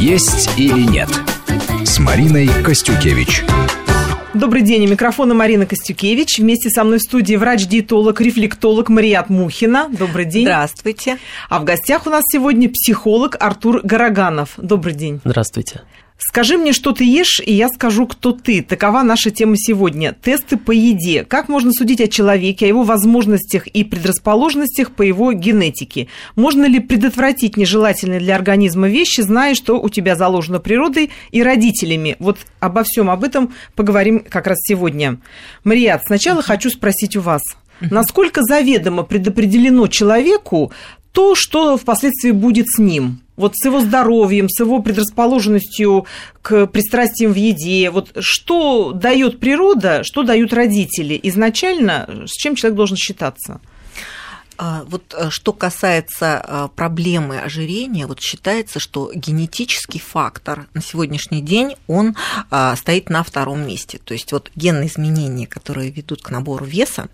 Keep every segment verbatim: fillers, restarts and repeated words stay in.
«Есть или нет» с Мариной Костюкевич. Добрый день, у микрофона Марина Костюкевич. Вместе со мной в студии врач-диетолог, рефлектолог Марият Мухина. Добрый день. Здравствуйте. А в гостях у нас сегодня психолог Артур Гороганов. Добрый день. Здравствуйте. Скажи мне, что ты ешь, и я скажу, кто ты. Такова наша тема сегодня. Тесты по еде. Как можно судить о человеке, о его возможностях и предрасположенностях по его генетике? Можно ли предотвратить нежелательные для организма вещи, зная, что у тебя заложено природой и родителями? Вот обо всем об этом поговорим как раз сегодня. Марият, сначала хочу спросить у вас. Насколько заведомо предопределено человеку то, что впоследствии будет с ним? Вот с его здоровьем, с его предрасположенностью к пристрастиям в еде. Вот что дает природа, что дают родители изначально, с чем человек должен считаться? Вот что касается проблемы ожирения, вот считается, что генетический фактор на сегодняшний день, он стоит на втором месте. То есть вот генные изменения, которые ведут к набору веса,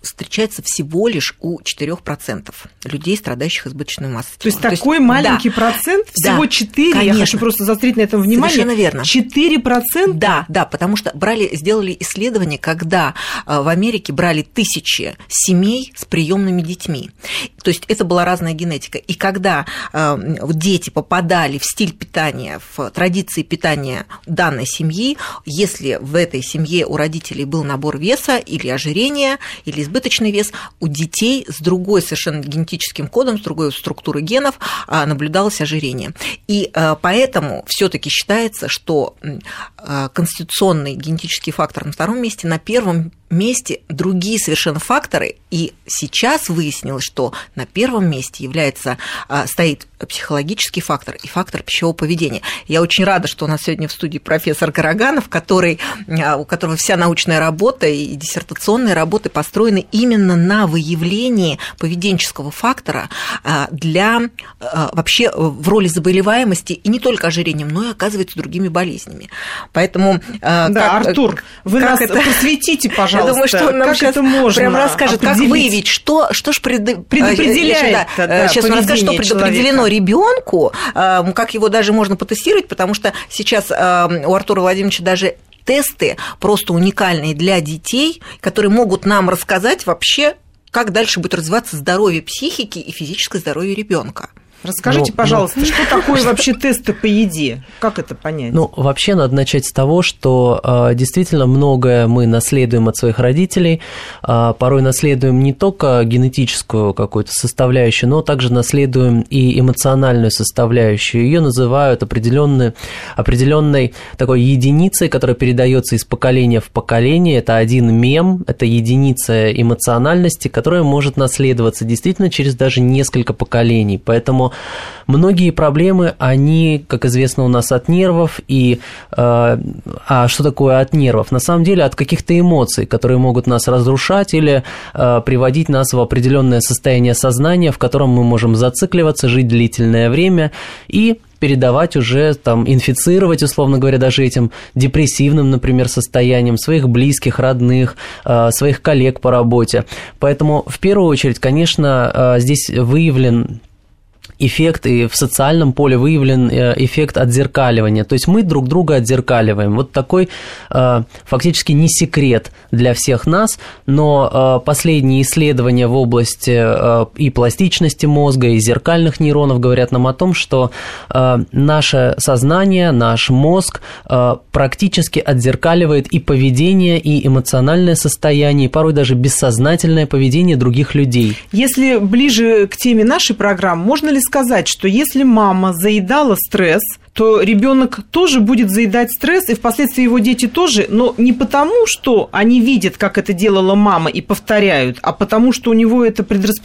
встречаются всего лишь у четыре процента людей, страдающих избыточной массой тела. То есть То такой есть, маленький да, процент, всего да, четыре процента, конечно. Я хочу просто заострить на этом внимание. Совершенно верно. четыре процента? Да, да, потому что брали, сделали исследование, когда в Америке брали тысячи семей с приемными детьми. Детьми. То есть это была разная генетика. И когда дети попадали в стиль питания, в традиции питания данной семьи, если в этой семье у родителей был набор веса или ожирение, или избыточный вес, у детей с другой совершенно генетическим кодом, с другой структурой генов наблюдалось ожирение. И поэтому все-таки считается, что конституционный генетический фактор на втором месте, на первом месте другие совершенно факторы, и сейчас выяснилось, что на первом месте является, стоит психологический фактор и фактор пищевого поведения. Я очень рада, что у нас сегодня в студии профессор Гороганов, который, у которого вся научная работа и диссертационные работы построены именно на выявлении поведенческого фактора для вообще в роли заболеваемости и не только ожирением, но и, оказывается, другими болезнями. Поэтому... Да, как, Артур, вы как нас это... просветите, пожалуйста. Я думаю, что он нам как сейчас прям расскажет, определить. Как выявить, что, что ж пред... предопределяет да, да, сейчас он расскажет, что предопределено ребенку, как его даже можно потестировать, потому что сейчас у Артура Владимировича даже тесты просто уникальные для детей, которые могут нам рассказать вообще, как дальше будет развиваться здоровье психики и физическое здоровье ребенка. Расскажите, ну, пожалуйста, ну, что такое вообще тесты по еде? Как это понять? Ну, вообще надо начать с того, что действительно многое мы наследуем от своих родителей. Порой наследуем не только генетическую какую-то составляющую, но также наследуем и эмоциональную составляющую. Ее называют определенной, определенной такой единицей, которая передается из поколения в поколение. Это один мем, это единица эмоциональности, которая может наследоваться действительно через даже несколько поколений. Поэтому многие проблемы, они, как известно, у нас от нервов. И, э, а что такое от нервов? На самом деле от каких-то эмоций, которые могут нас разрушать или э, приводить нас в определенное состояние сознания, в котором мы можем зацикливаться, жить длительное время и... передавать уже, там, инфицировать, условно говоря, даже этим депрессивным, например, состоянием своих близких, родных, своих коллег по работе. Поэтому, в первую очередь, конечно, здесь выявлен эффект, и в социальном поле выявлен эффект отзеркаливания. То есть мы друг друга отзеркаливаем. Вот такой фактически не секрет для всех нас, но последние исследования в области и пластичности мозга, и зеркальных нейронов говорят нам о том, что наше сознание, наш мозг практически отзеркаливает и поведение, и эмоциональное состояние, и порой даже бессознательное поведение других людей. Если ближе к теме нашей программы, можно ли сказать, что если мама заедала стресс, то ребенок тоже будет заедать стресс, и впоследствии его дети тоже, но не потому, что они видят, как это делала мама, и повторяют, а потому, что у него эта предрасп...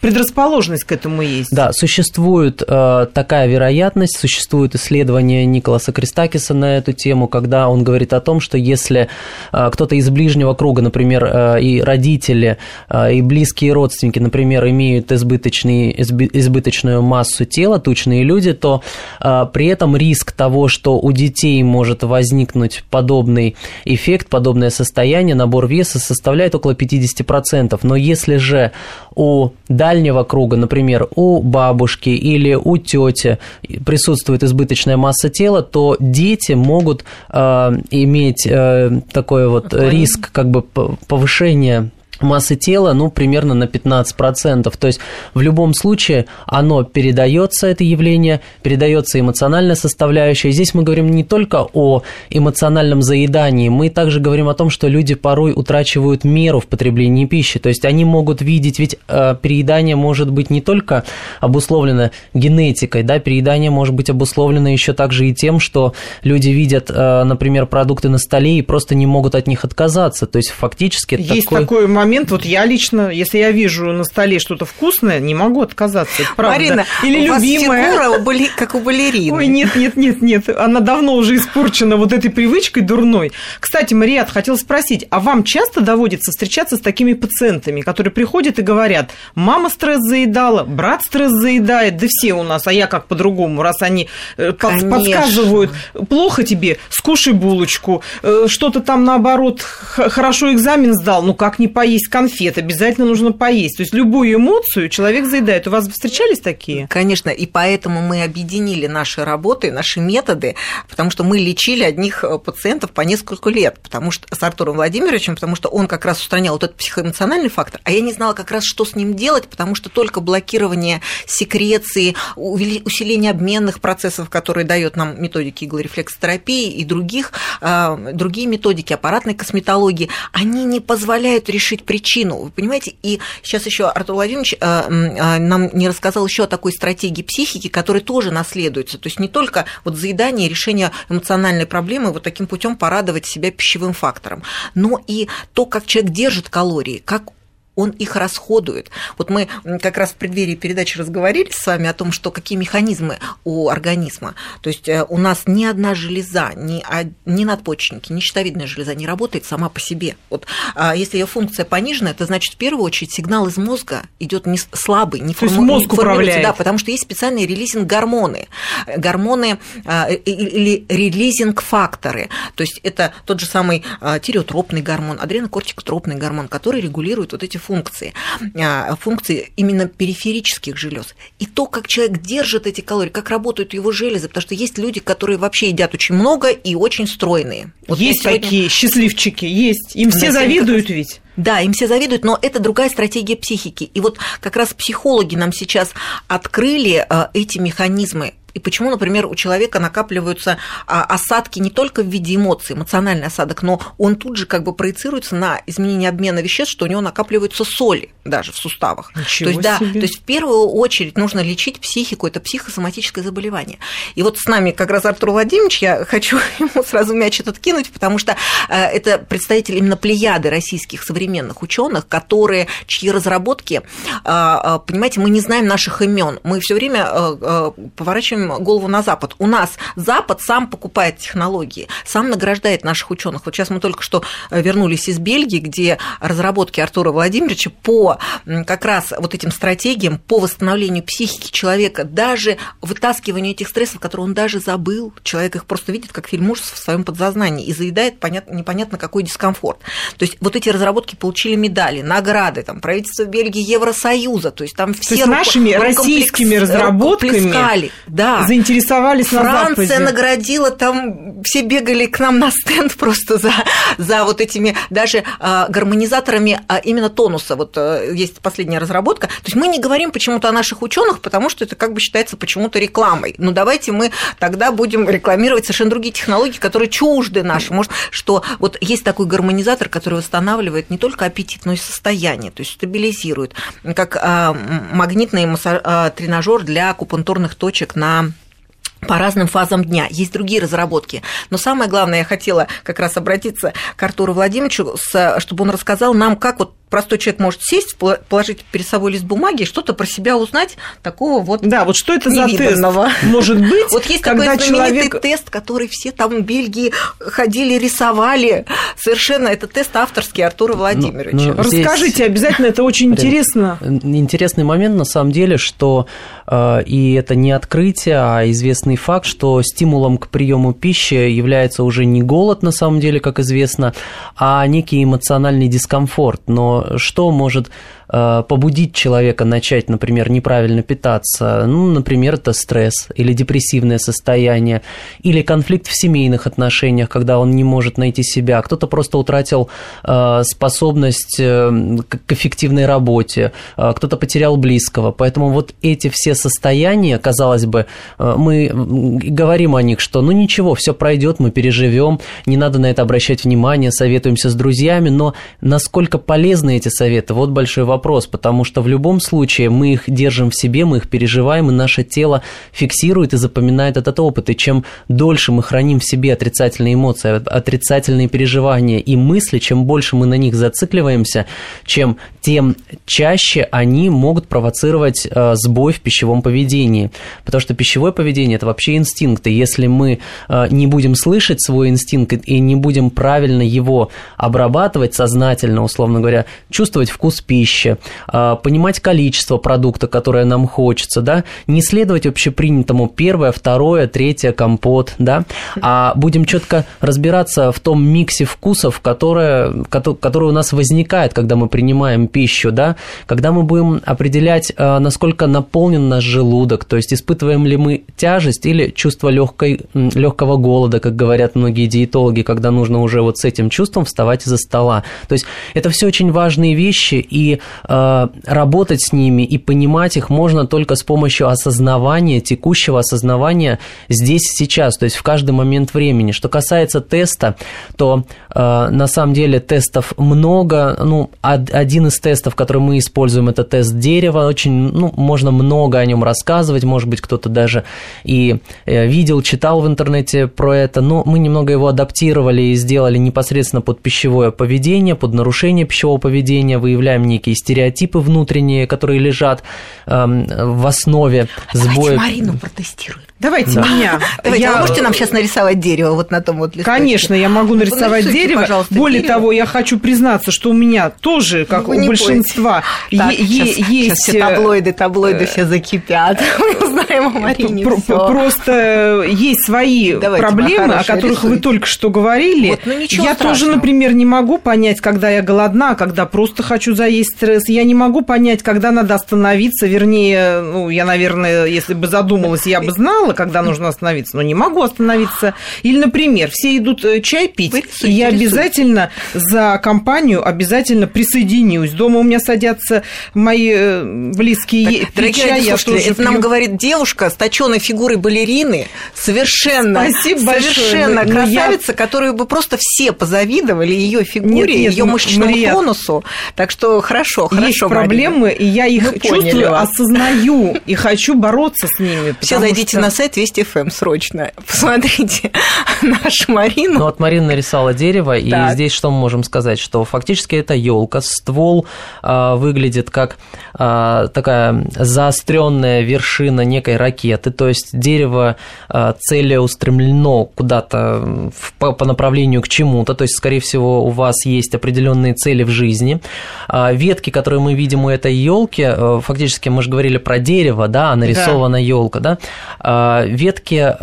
предрасположенность к этому есть. Да, существует э, такая вероятность, существует исследование Николаса Кристакиса на эту тему, когда он говорит о том, что если э, кто-то из ближнего круга, например, э, и родители, э, и близкие родственники, например, имеют избыточный, избыточную тучную массу тела, тучные люди, то э, при этом риск того, что у детей может возникнуть подобный эффект, подобное состояние, набор веса, составляет около пятьдесят процентов. Но если же у дальнего круга, например, у бабушки или у тети присутствует избыточная масса тела, то дети могут э, иметь э, такой вот Какой? риск как бы повышения массы тела, ну, примерно на пятнадцать процентов. То есть в любом случае оно передается, это явление, передается эмоциональная составляющая. Здесь мы говорим не только о эмоциональном заедании, мы также говорим о том, что люди порой утрачивают меру в потреблении пищи. То есть они могут видеть, ведь переедание может быть не только обусловлено генетикой, да, переедание может быть обусловлено еще также и тем, что люди видят, например, продукты на столе и просто не могут от них отказаться. То есть фактически есть такой... такой момент момент, вот я лично, если я вижу на столе что-то вкусное, не могу отказаться, это правда. Марина, или у любимая. вас фигура как у балерины. Ой, нет, нет, нет, нет, она давно уже испорчена вот этой привычкой дурной. Кстати, Марият, хотела спросить, а вам часто доводится встречаться с такими пациентами, которые приходят и говорят, мама стресс заедала, брат стресс заедает, да все у нас, а я как по-другому, раз они Конечно. подсказывают, плохо тебе, скушай булочку, что-то там наоборот, хорошо экзамен сдал, ну как не поесть? Есть конфет, обязательно нужно поесть. То есть любую эмоцию человек заедает. У вас встречались такие? Конечно, и поэтому мы объединили наши работы, наши методы, потому что мы лечили одних пациентов по несколько лет, потому что с Артуром Владимировичем, потому что он как раз устранял вот этот психоэмоциональный фактор, а я не знала как раз, что с ним делать, потому что только блокирование секреции, усиление обменных процессов, которые дает нам методики иглорефлексотерапии и других, другие методики аппаратной косметологии, они не позволяют решить причину, вы понимаете? И сейчас еще Артур Владимирович нам не рассказал еще о такой стратегии психики, которая тоже наследуется. То есть не только вот заедание, решение эмоциональной проблемы вот таким путем порадовать себя пищевым фактором, но и то, как человек держит калории, как он их расходует. Вот мы как раз в преддверии передачи разговаривали с вами о том, что какие механизмы у организма. То есть у нас ни одна железа, ни, ни надпочечники, ни щитовидная железа не работает сама по себе. Вот если ее функция понижена, это значит, в первую очередь, сигнал из мозга идет не слабый, не формируется. Да, потому что есть специальные релизинг-гормоны. Гормоны или релизинг-факторы. То есть это тот же самый тиреотропный гормон, адренокортикотропный гормон, который регулирует вот эти функции. функции, функции именно периферических желез. И то, как человек держит эти калории, как работают его железы, потому что есть люди, которые вообще едят очень много и очень стройные. Вот есть сегодня... такие счастливчики, есть. Им да, все завидуют раз... ведь. Да, им все завидуют, но это другая стратегия психики. И вот как раз психологи нам сейчас открыли эти механизмы. И почему, например, у человека накапливаются осадки не только в виде эмоций, эмоциональный осадок, но он тут же как бы проецируется на изменение обмена веществ, что у него накапливаются соли даже в суставах. Ничего себе. Да, то есть в первую очередь нужно лечить психику, это психосоматическое заболевание. И вот с нами как раз Артур Владимирович, я хочу ему сразу мяч этот кинуть, потому что это представитель именно плеяды российских современных ученых, которые, чьи разработки, понимаете, мы не знаем наших имен, мы все время поворачиваем голову на Запад. У нас Запад сам покупает технологии, сам награждает наших ученых. Вот сейчас мы только что вернулись из Бельгии, где разработки Артура Владимировича по как раз вот этим стратегиям по восстановлению психики человека, даже вытаскиванию этих стрессов, которые он даже забыл. Человек их просто видит как фильм ужасов в своем подсознании и заедает понятно, непонятно какой дискомфорт. То есть вот эти разработки получили медали, награды, там, правительство Бельгии, Евросоюза, то есть там все... То есть руко... нашими российскими разработками... Плескали, да. Заинтересовались на Западе. Франция наградила, там все бегали к нам на стенд просто за, за вот этими даже гармонизаторами именно тонуса. Вот есть последняя разработка. То есть мы не говорим почему-то о наших ученых, потому что это как бы считается почему-то рекламой. Ну давайте мы тогда будем рекламировать совершенно другие технологии, которые чужды наши. Может, что вот есть такой гармонизатор, который восстанавливает не только аппетит, но и состояние, то есть стабилизирует, как магнитный тренажер для акупунктурных точек на по разным фазам дня. Есть другие разработки. Но самое главное, я хотела как раз обратиться к Артуру Владимировичу, чтобы он рассказал нам, как вот простой человек может сесть, положить перед собой лист бумаги и что-то про себя узнать, такого вот невиданного. Да, вот что это за тест? Может быть, вот есть такой знаменитый тест, который все там в Бельгии ходили, рисовали. Совершенно это тест авторский Артура Владимировича. Расскажите, обязательно, это очень интересно. Интересный момент, на самом деле, что и это не открытие, а известный факт, что стимулом к приему пищи является уже не голод, на самом деле, как известно, а некий эмоциональный дискомфорт. Но что может побудить человека начать, например, неправильно питаться? Ну, например, это стресс или депрессивное состояние, или конфликт в семейных отношениях, когда он не может найти себя. Кто-то просто утратил способность к эффективной работе, кто-то потерял близкого. Поэтому вот эти все состояния, казалось бы, мы говорим о них, что ну ничего, все пройдет, мы переживем, не надо на это обращать внимание, советуемся с друзьями, но насколько полезны эти советы? Вот большой вопрос. Вопрос, потому что в любом случае мы их держим в себе, мы их переживаем, и наше тело фиксирует и запоминает этот опыт. И чем дольше мы храним в себе отрицательные эмоции, отрицательные переживания и мысли, чем больше мы на них зацикливаемся, чем, тем чаще они могут провоцировать сбой в пищевом поведении. Потому что пищевое поведение – это вообще инстинкты. Если мы не будем слышать свой инстинкт и не будем правильно его обрабатывать сознательно, условно говоря, чувствовать вкус пищи, понимать количество продукта, которое нам хочется, да, не следовать общепринятому первое, второе, третье, компот, да, а будем четко разбираться в том миксе вкусов, которое, который у нас возникает, когда мы принимаем пищу, да, когда мы будем определять, насколько наполнен наш желудок, то есть испытываем ли мы тяжесть или чувство легкой, легкого голода, как говорят многие диетологи, когда нужно уже вот с этим чувством вставать из-за стола. То есть это все очень важные вещи, и работать с ними и понимать их можно только с помощью осознавания, текущего осознавания здесь и сейчас, то есть в каждый момент времени. Что касается теста, то э, на самом деле тестов много. Ну, один из тестов, который мы используем, это тест дерева. Очень, ну, можно много о нем рассказывать, может быть, кто-то даже и видел, читал в интернете про это, но мы немного его адаптировали и сделали непосредственно под пищевое поведение, под нарушение пищевого поведения, выявляем некие стереотипы внутренние, которые лежат э, в основе а сбоя. Давайте Марину протестируем. Давайте да. меня. Давайте, я... Вы можете нам сейчас нарисовать дерево вот на том вот листочке? Конечно, я могу нарисовать Нарисуйте, дерево. Более дерево. того, я хочу признаться, что у меня тоже, как ну, у большинства, так, е- сейчас, есть... Сейчас все таблоиды, таблоиды э- все закипят. Мы знаем о Марине про- все. Просто есть свои Давайте, проблемы, о которых рисуйте. Вы только что говорили. Вот, ну, я страшного. тоже, например, не могу понять, когда я голодна, когда просто хочу заесть стресс. Я не могу понять, когда надо остановиться. Вернее, ну, я, наверное, если бы задумалась, я бы знала, когда нужно остановиться, но не могу остановиться. Или, например, все идут чай пить, рисуйте, и я обязательно рисуйте. за компанию обязательно присоединюсь. Дома у меня садятся мои близкие так, пить чай. Я тоже это пью. Нам говорит девушка с точёной фигурой балерины, совершенно, совершенно большое, красавица, я... которую бы просто все позавидовали ее фигуре, ее мышечному Мария... тонусу. Так что хорошо, хорошо, Есть Марина. проблемы, и я их Мы чувствую, поняли. осознаю, и хочу бороться с ними. Все зайдите на сайт Вести ФМ срочно. Посмотрите нашу Марину. Ну, вот Марина нарисовала дерево, и так. здесь что мы можем сказать? Что фактически это елка, ствол э, выглядит как э, такая заостренная вершина некой ракеты, то есть дерево э, целеустремлено куда-то в, по, по направлению к чему-то, то есть, скорее всего, у вас есть определенные цели в жизни. Э, ветки, которые мы видим у этой елки, э, фактически мы же говорили про дерево, да, а нарисована елка, да, ветки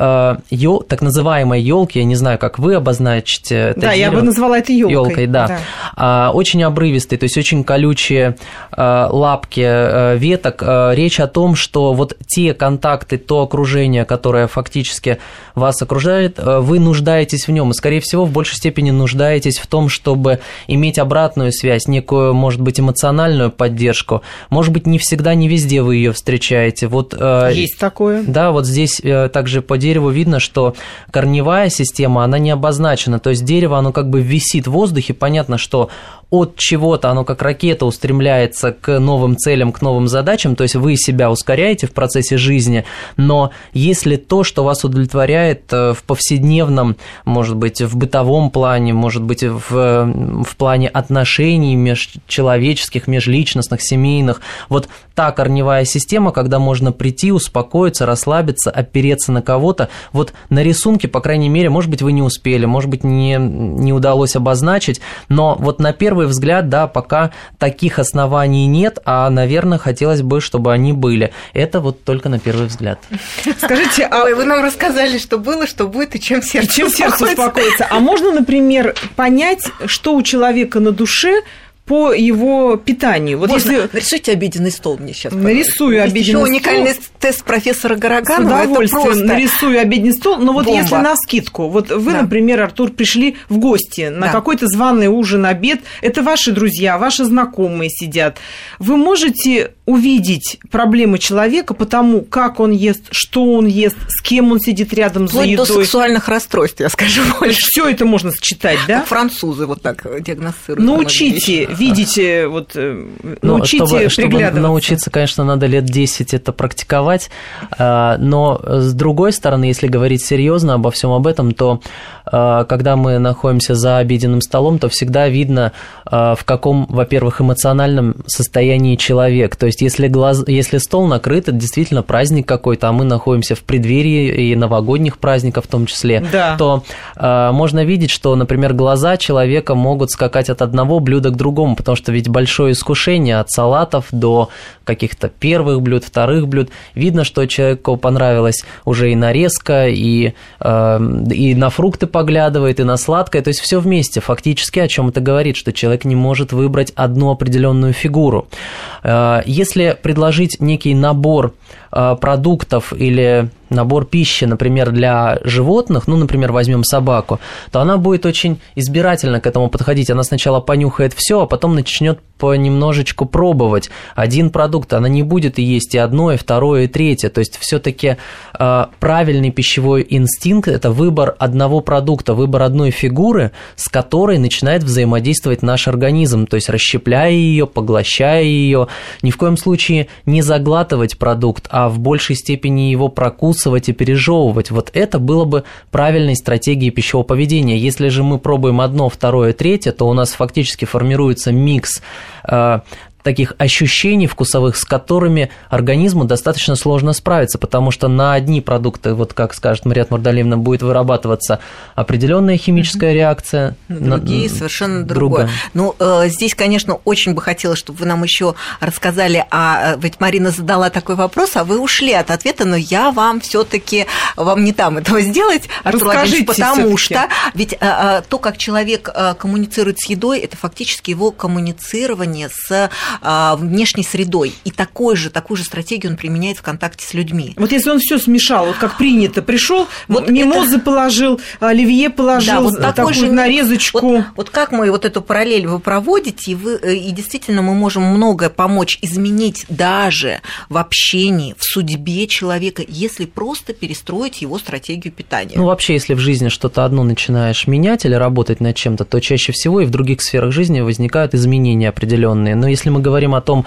ё, так называемой елки, я не знаю, как вы обозначите это Да, дерево. я бы назвала это елкой. Елкой, да. да. Очень обрывистые, то есть очень колючие лапки веток. Речь о том, что вот те контакты, то окружение, которое фактически вас окружает, вы нуждаетесь в нем, и, скорее всего, в большей степени нуждаетесь в том, чтобы иметь обратную связь, некую, может быть, эмоциональную поддержку. Может быть, не всегда, не везде вы ее встречаете. Вот, Есть такое. Да, вот здесь здесь также по дереву видно, что корневая система, она не обозначена, то есть дерево, оно как бы висит в воздухе, понятно, что от чего-то оно как ракета устремляется к новым целям, к новым задачам, то есть вы себя ускоряете в процессе жизни, но если то, что вас удовлетворяет в повседневном, может быть, в бытовом плане, может быть, в, в плане отношений межчеловеческих, межличностных, семейных, вот та корневая система, когда можно прийти, успокоиться, расслабиться, опереться на кого-то, вот на рисунке, по крайней мере, может быть, вы не успели, может быть, не, не удалось обозначить, но вот на первый взгляд, да, пока таких оснований нет, а, наверное, хотелось бы, чтобы они были. Это вот только на первый взгляд. Скажите, а вы нам рассказали, что было, что будет и чем сердце, чем сердце успокоится. А можно, например, понять, что у человека на душе по его питанию? Вот можно, если... Нарисуйте обеденный стол мне сейчас. Нарисую есть обеденный стол. Еще уникальный тест профессора Гороганова. С удовольствием это просто... нарисую обеденный стол. Но вот бомба. Если навскидку, вот вы, да. например, Артур, пришли в гости на да. какой-то званый ужин, обед, это ваши друзья, ваши знакомые сидят. Вы можете увидеть проблемы человека по тому, как он ест, что он ест, с кем он сидит рядом вплоть за едой. Вплоть до сексуальных расстройств, я скажу больше. Все это можно сочетать, да? Как французы вот так диагностируют. Научите видите, вот, научите чтобы, приглядываться. Чтобы научиться, конечно, надо лет десять это практиковать, но, с другой стороны, если говорить серьезно обо всем об этом, то, когда мы находимся за обеденным столом, то всегда видно, в каком, во-первых, эмоциональном состоянии человек. То есть, если, глаз... если стол накрыт, это действительно праздник какой-то, а мы находимся в преддверии и новогодних праздников в том числе, да. то можно видеть, что, например, глаза человека могут скакать от одного блюда к другому, потому что ведь большое искушение от салатов до каких-то первых блюд, вторых блюд. Видно, что человеку понравилась уже и нарезка, и, э, и на фрукты поглядывает, и на сладкое. То есть все вместе. Фактически о чем это говорит, что человек не может выбрать одну определенную фигуру. Э, если предложить некий набор э, продуктов или набор пищи, например, для животных, ну, например, возьмем собаку, то она будет очень избирательно к этому подходить. Она сначала понюхает все, а потом начнет понемножечку пробовать один продукт. Она не будет и есть и одно, и второе, и третье. То есть все-таки э, правильный пищевой инстинкт – это выбор одного продукта, выбор одной фигуры, с которой начинает взаимодействовать наш организм, то есть расщепляя ее, поглощая ее. Ни в коем случае не заглатывать продукт, а в большей степени его прокус и пережевывать. Вот это было бы правильной стратегией пищевого поведения. Если же мы пробуем одно, второе, третье, то у нас фактически формируется микс э, таких ощущений вкусовых, с которыми организму достаточно сложно справиться, потому что на одни продукты, вот как скажет Марият Мухина, будет вырабатываться определенная химическая mm-hmm. реакция. На другие на... совершенно другое. Ну, э, здесь, конечно, очень бы хотелось, чтобы вы нам еще рассказали, а ведь Марина задала такой вопрос, а вы ушли от ответа, но я вам все-таки вам не там этого сделать, Артур Владимирович, потому что ведь э, то, как человек э, коммуницирует с едой, это фактически его коммуницирование с внешней средой. И такой же, такую же стратегию он применяет в контакте с людьми. Вот если он все смешал, вот как принято, пришел, вот мимозы это... положил, оливье положил, да, вот такую же нарезочку. Вот, вот как мы вот эту параллель вы проводите, и, вы, и действительно мы можем многое помочь изменить даже в общении, в судьбе человека, если просто перестроить его стратегию питания. Ну, вообще, если в жизни что-то одно начинаешь менять или работать над чем-то, то чаще всего и в других сферах жизни возникают изменения определенные. Но если мы говорим о том,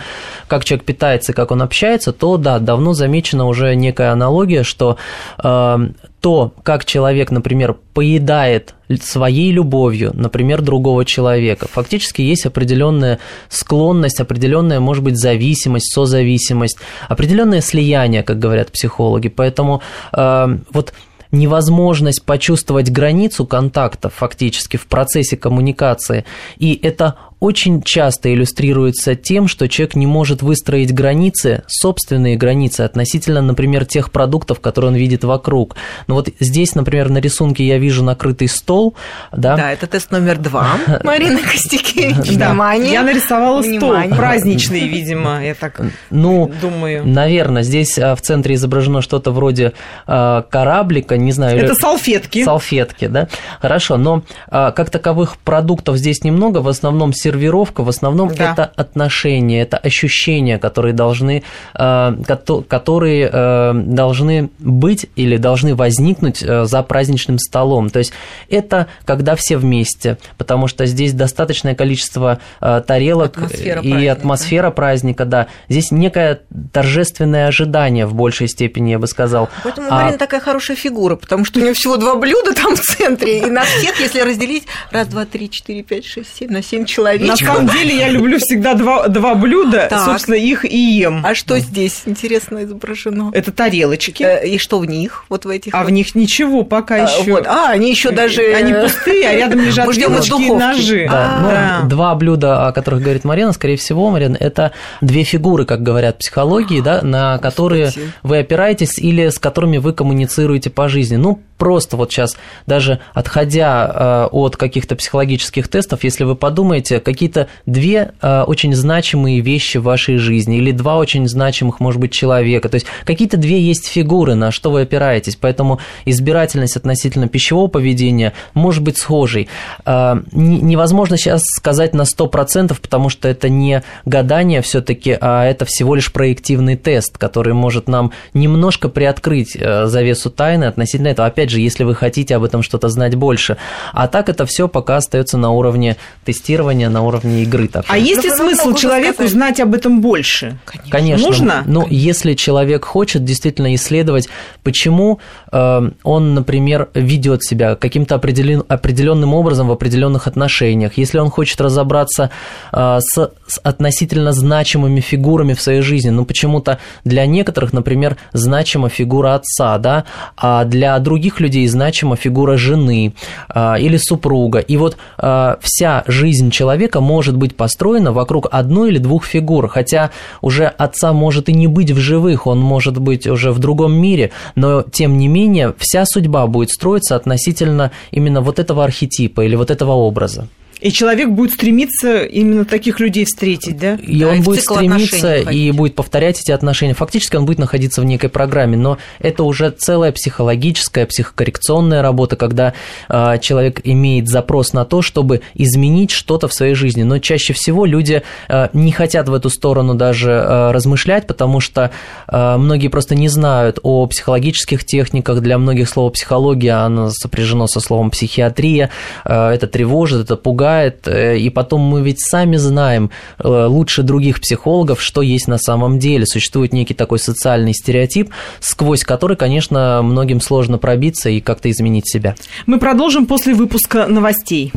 как человек питается и как он общается, то да, давно замечена уже некая аналогия, что э, то, как человек, например, поедает своей любовью, например, другого человека, фактически есть определенная склонность, определенная, может быть, зависимость, созависимость, определенное слияние, как говорят психологи. Поэтому э, вот невозможность почувствовать границу контакта фактически в процессе коммуникации, и это очень часто иллюстрируется тем, что человек не может выстроить границы, собственные границы относительно, например, тех продуктов, которые он видит вокруг. Ну вот здесь, например, на рисунке я вижу накрытый стол. Да, да, это тест номер два. Марина Костюкевич, внимание. Я нарисовала стол, праздничный, видимо, я так думаю. Наверное, здесь в центре изображено что-то вроде кораблика, не знаю. Это салфетки. Салфетки, да. Хорошо, но как таковых продуктов здесь немного, в основном все сервировка в основном да. это отношения, это ощущения, которые должны, которые должны быть или должны возникнуть за праздничным столом. То есть это когда все вместе, потому что здесь достаточное количество тарелок атмосфера и праздника. атмосфера праздника, да. Здесь некое торжественное ожидание в большей степени, я бы сказал. Поэтому у Марины а... такая хорошая фигура, потому что у нее всего два блюда там в центре, и на всех, если разделить, раз, два, три, четыре, пять, шесть, семь, на семь человек. На самом деле я люблю всегда два, два блюда, так. собственно, их и ем. А что здесь интересно изображено? Это тарелочки. И что в них? Вот в этих. А вот? В них ничего пока а, еще. Вот. А, они еще даже... Они пустые, а рядом лежат вилочки и ножи. Да. Да. Ну, два блюда, о которых говорит Марина, скорее всего, Марина, это две фигуры, как говорят в психологии, да, на которые вы опираетесь или с которыми вы коммуницируете по жизни. Ну, просто вот сейчас, даже отходя от каких-то психологических тестов, если вы подумаете, какие-то две очень значимые вещи в вашей жизни или два очень значимых, может быть, человека, то есть какие-то две есть фигуры, на что вы опираетесь, поэтому избирательность относительно пищевого поведения может быть схожей. Невозможно сейчас сказать на сто процентов, потому что это не гадание все-таки, а это всего лишь проективный тест, который может нам немножко приоткрыть завесу тайны относительно этого. Опять же, если вы хотите об этом что-то знать больше. А так это все пока остается на уровне тестирования, на уровне игры. Так. А есть ли смысл человеку сказать. знать об этом больше? Конечно. Конечно. Нужно? Ну, Конечно. Если человек хочет действительно исследовать, почему э, он, например, ведет себя каким-то определен, определенным образом в определенных отношениях, если он хочет разобраться э, с, с относительно значимыми фигурами в своей жизни, ну, почему-то для некоторых, например, значима фигура отца, да, а для других людей значима фигура жены э, или супруга. И вот э, вся жизнь человека может быть построена вокруг одной или двух фигур, хотя уже отца может и не быть в живых, он может быть уже в другом мире, но тем не менее вся судьба будет строиться относительно именно вот этого архетипа или вот этого образа. И человек будет стремиться именно таких людей встретить, да? И да, он и будет стремиться и будет повторять эти отношения. Фактически он будет находиться в некой программе, но это уже целая психологическая, психокоррекционная работа, когда э, человек имеет запрос на то, чтобы изменить что-то в своей жизни. Но чаще всего люди э, не хотят в эту сторону даже э, размышлять, потому что э, многие просто не знают о психологических техниках. Для многих слово «психология», оно сопряжено со словом «психиатрия». Э, это тревожит, это пугает. И потом мы ведь сами знаем лучше других психологов, что есть на самом деле. Существует некий такой социальный стереотип, сквозь который, конечно, многим сложно пробиться и как-то изменить себя. Мы продолжим после выпуска новостей.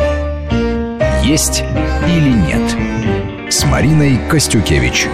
Есть или нет с Мариной Костюкевич.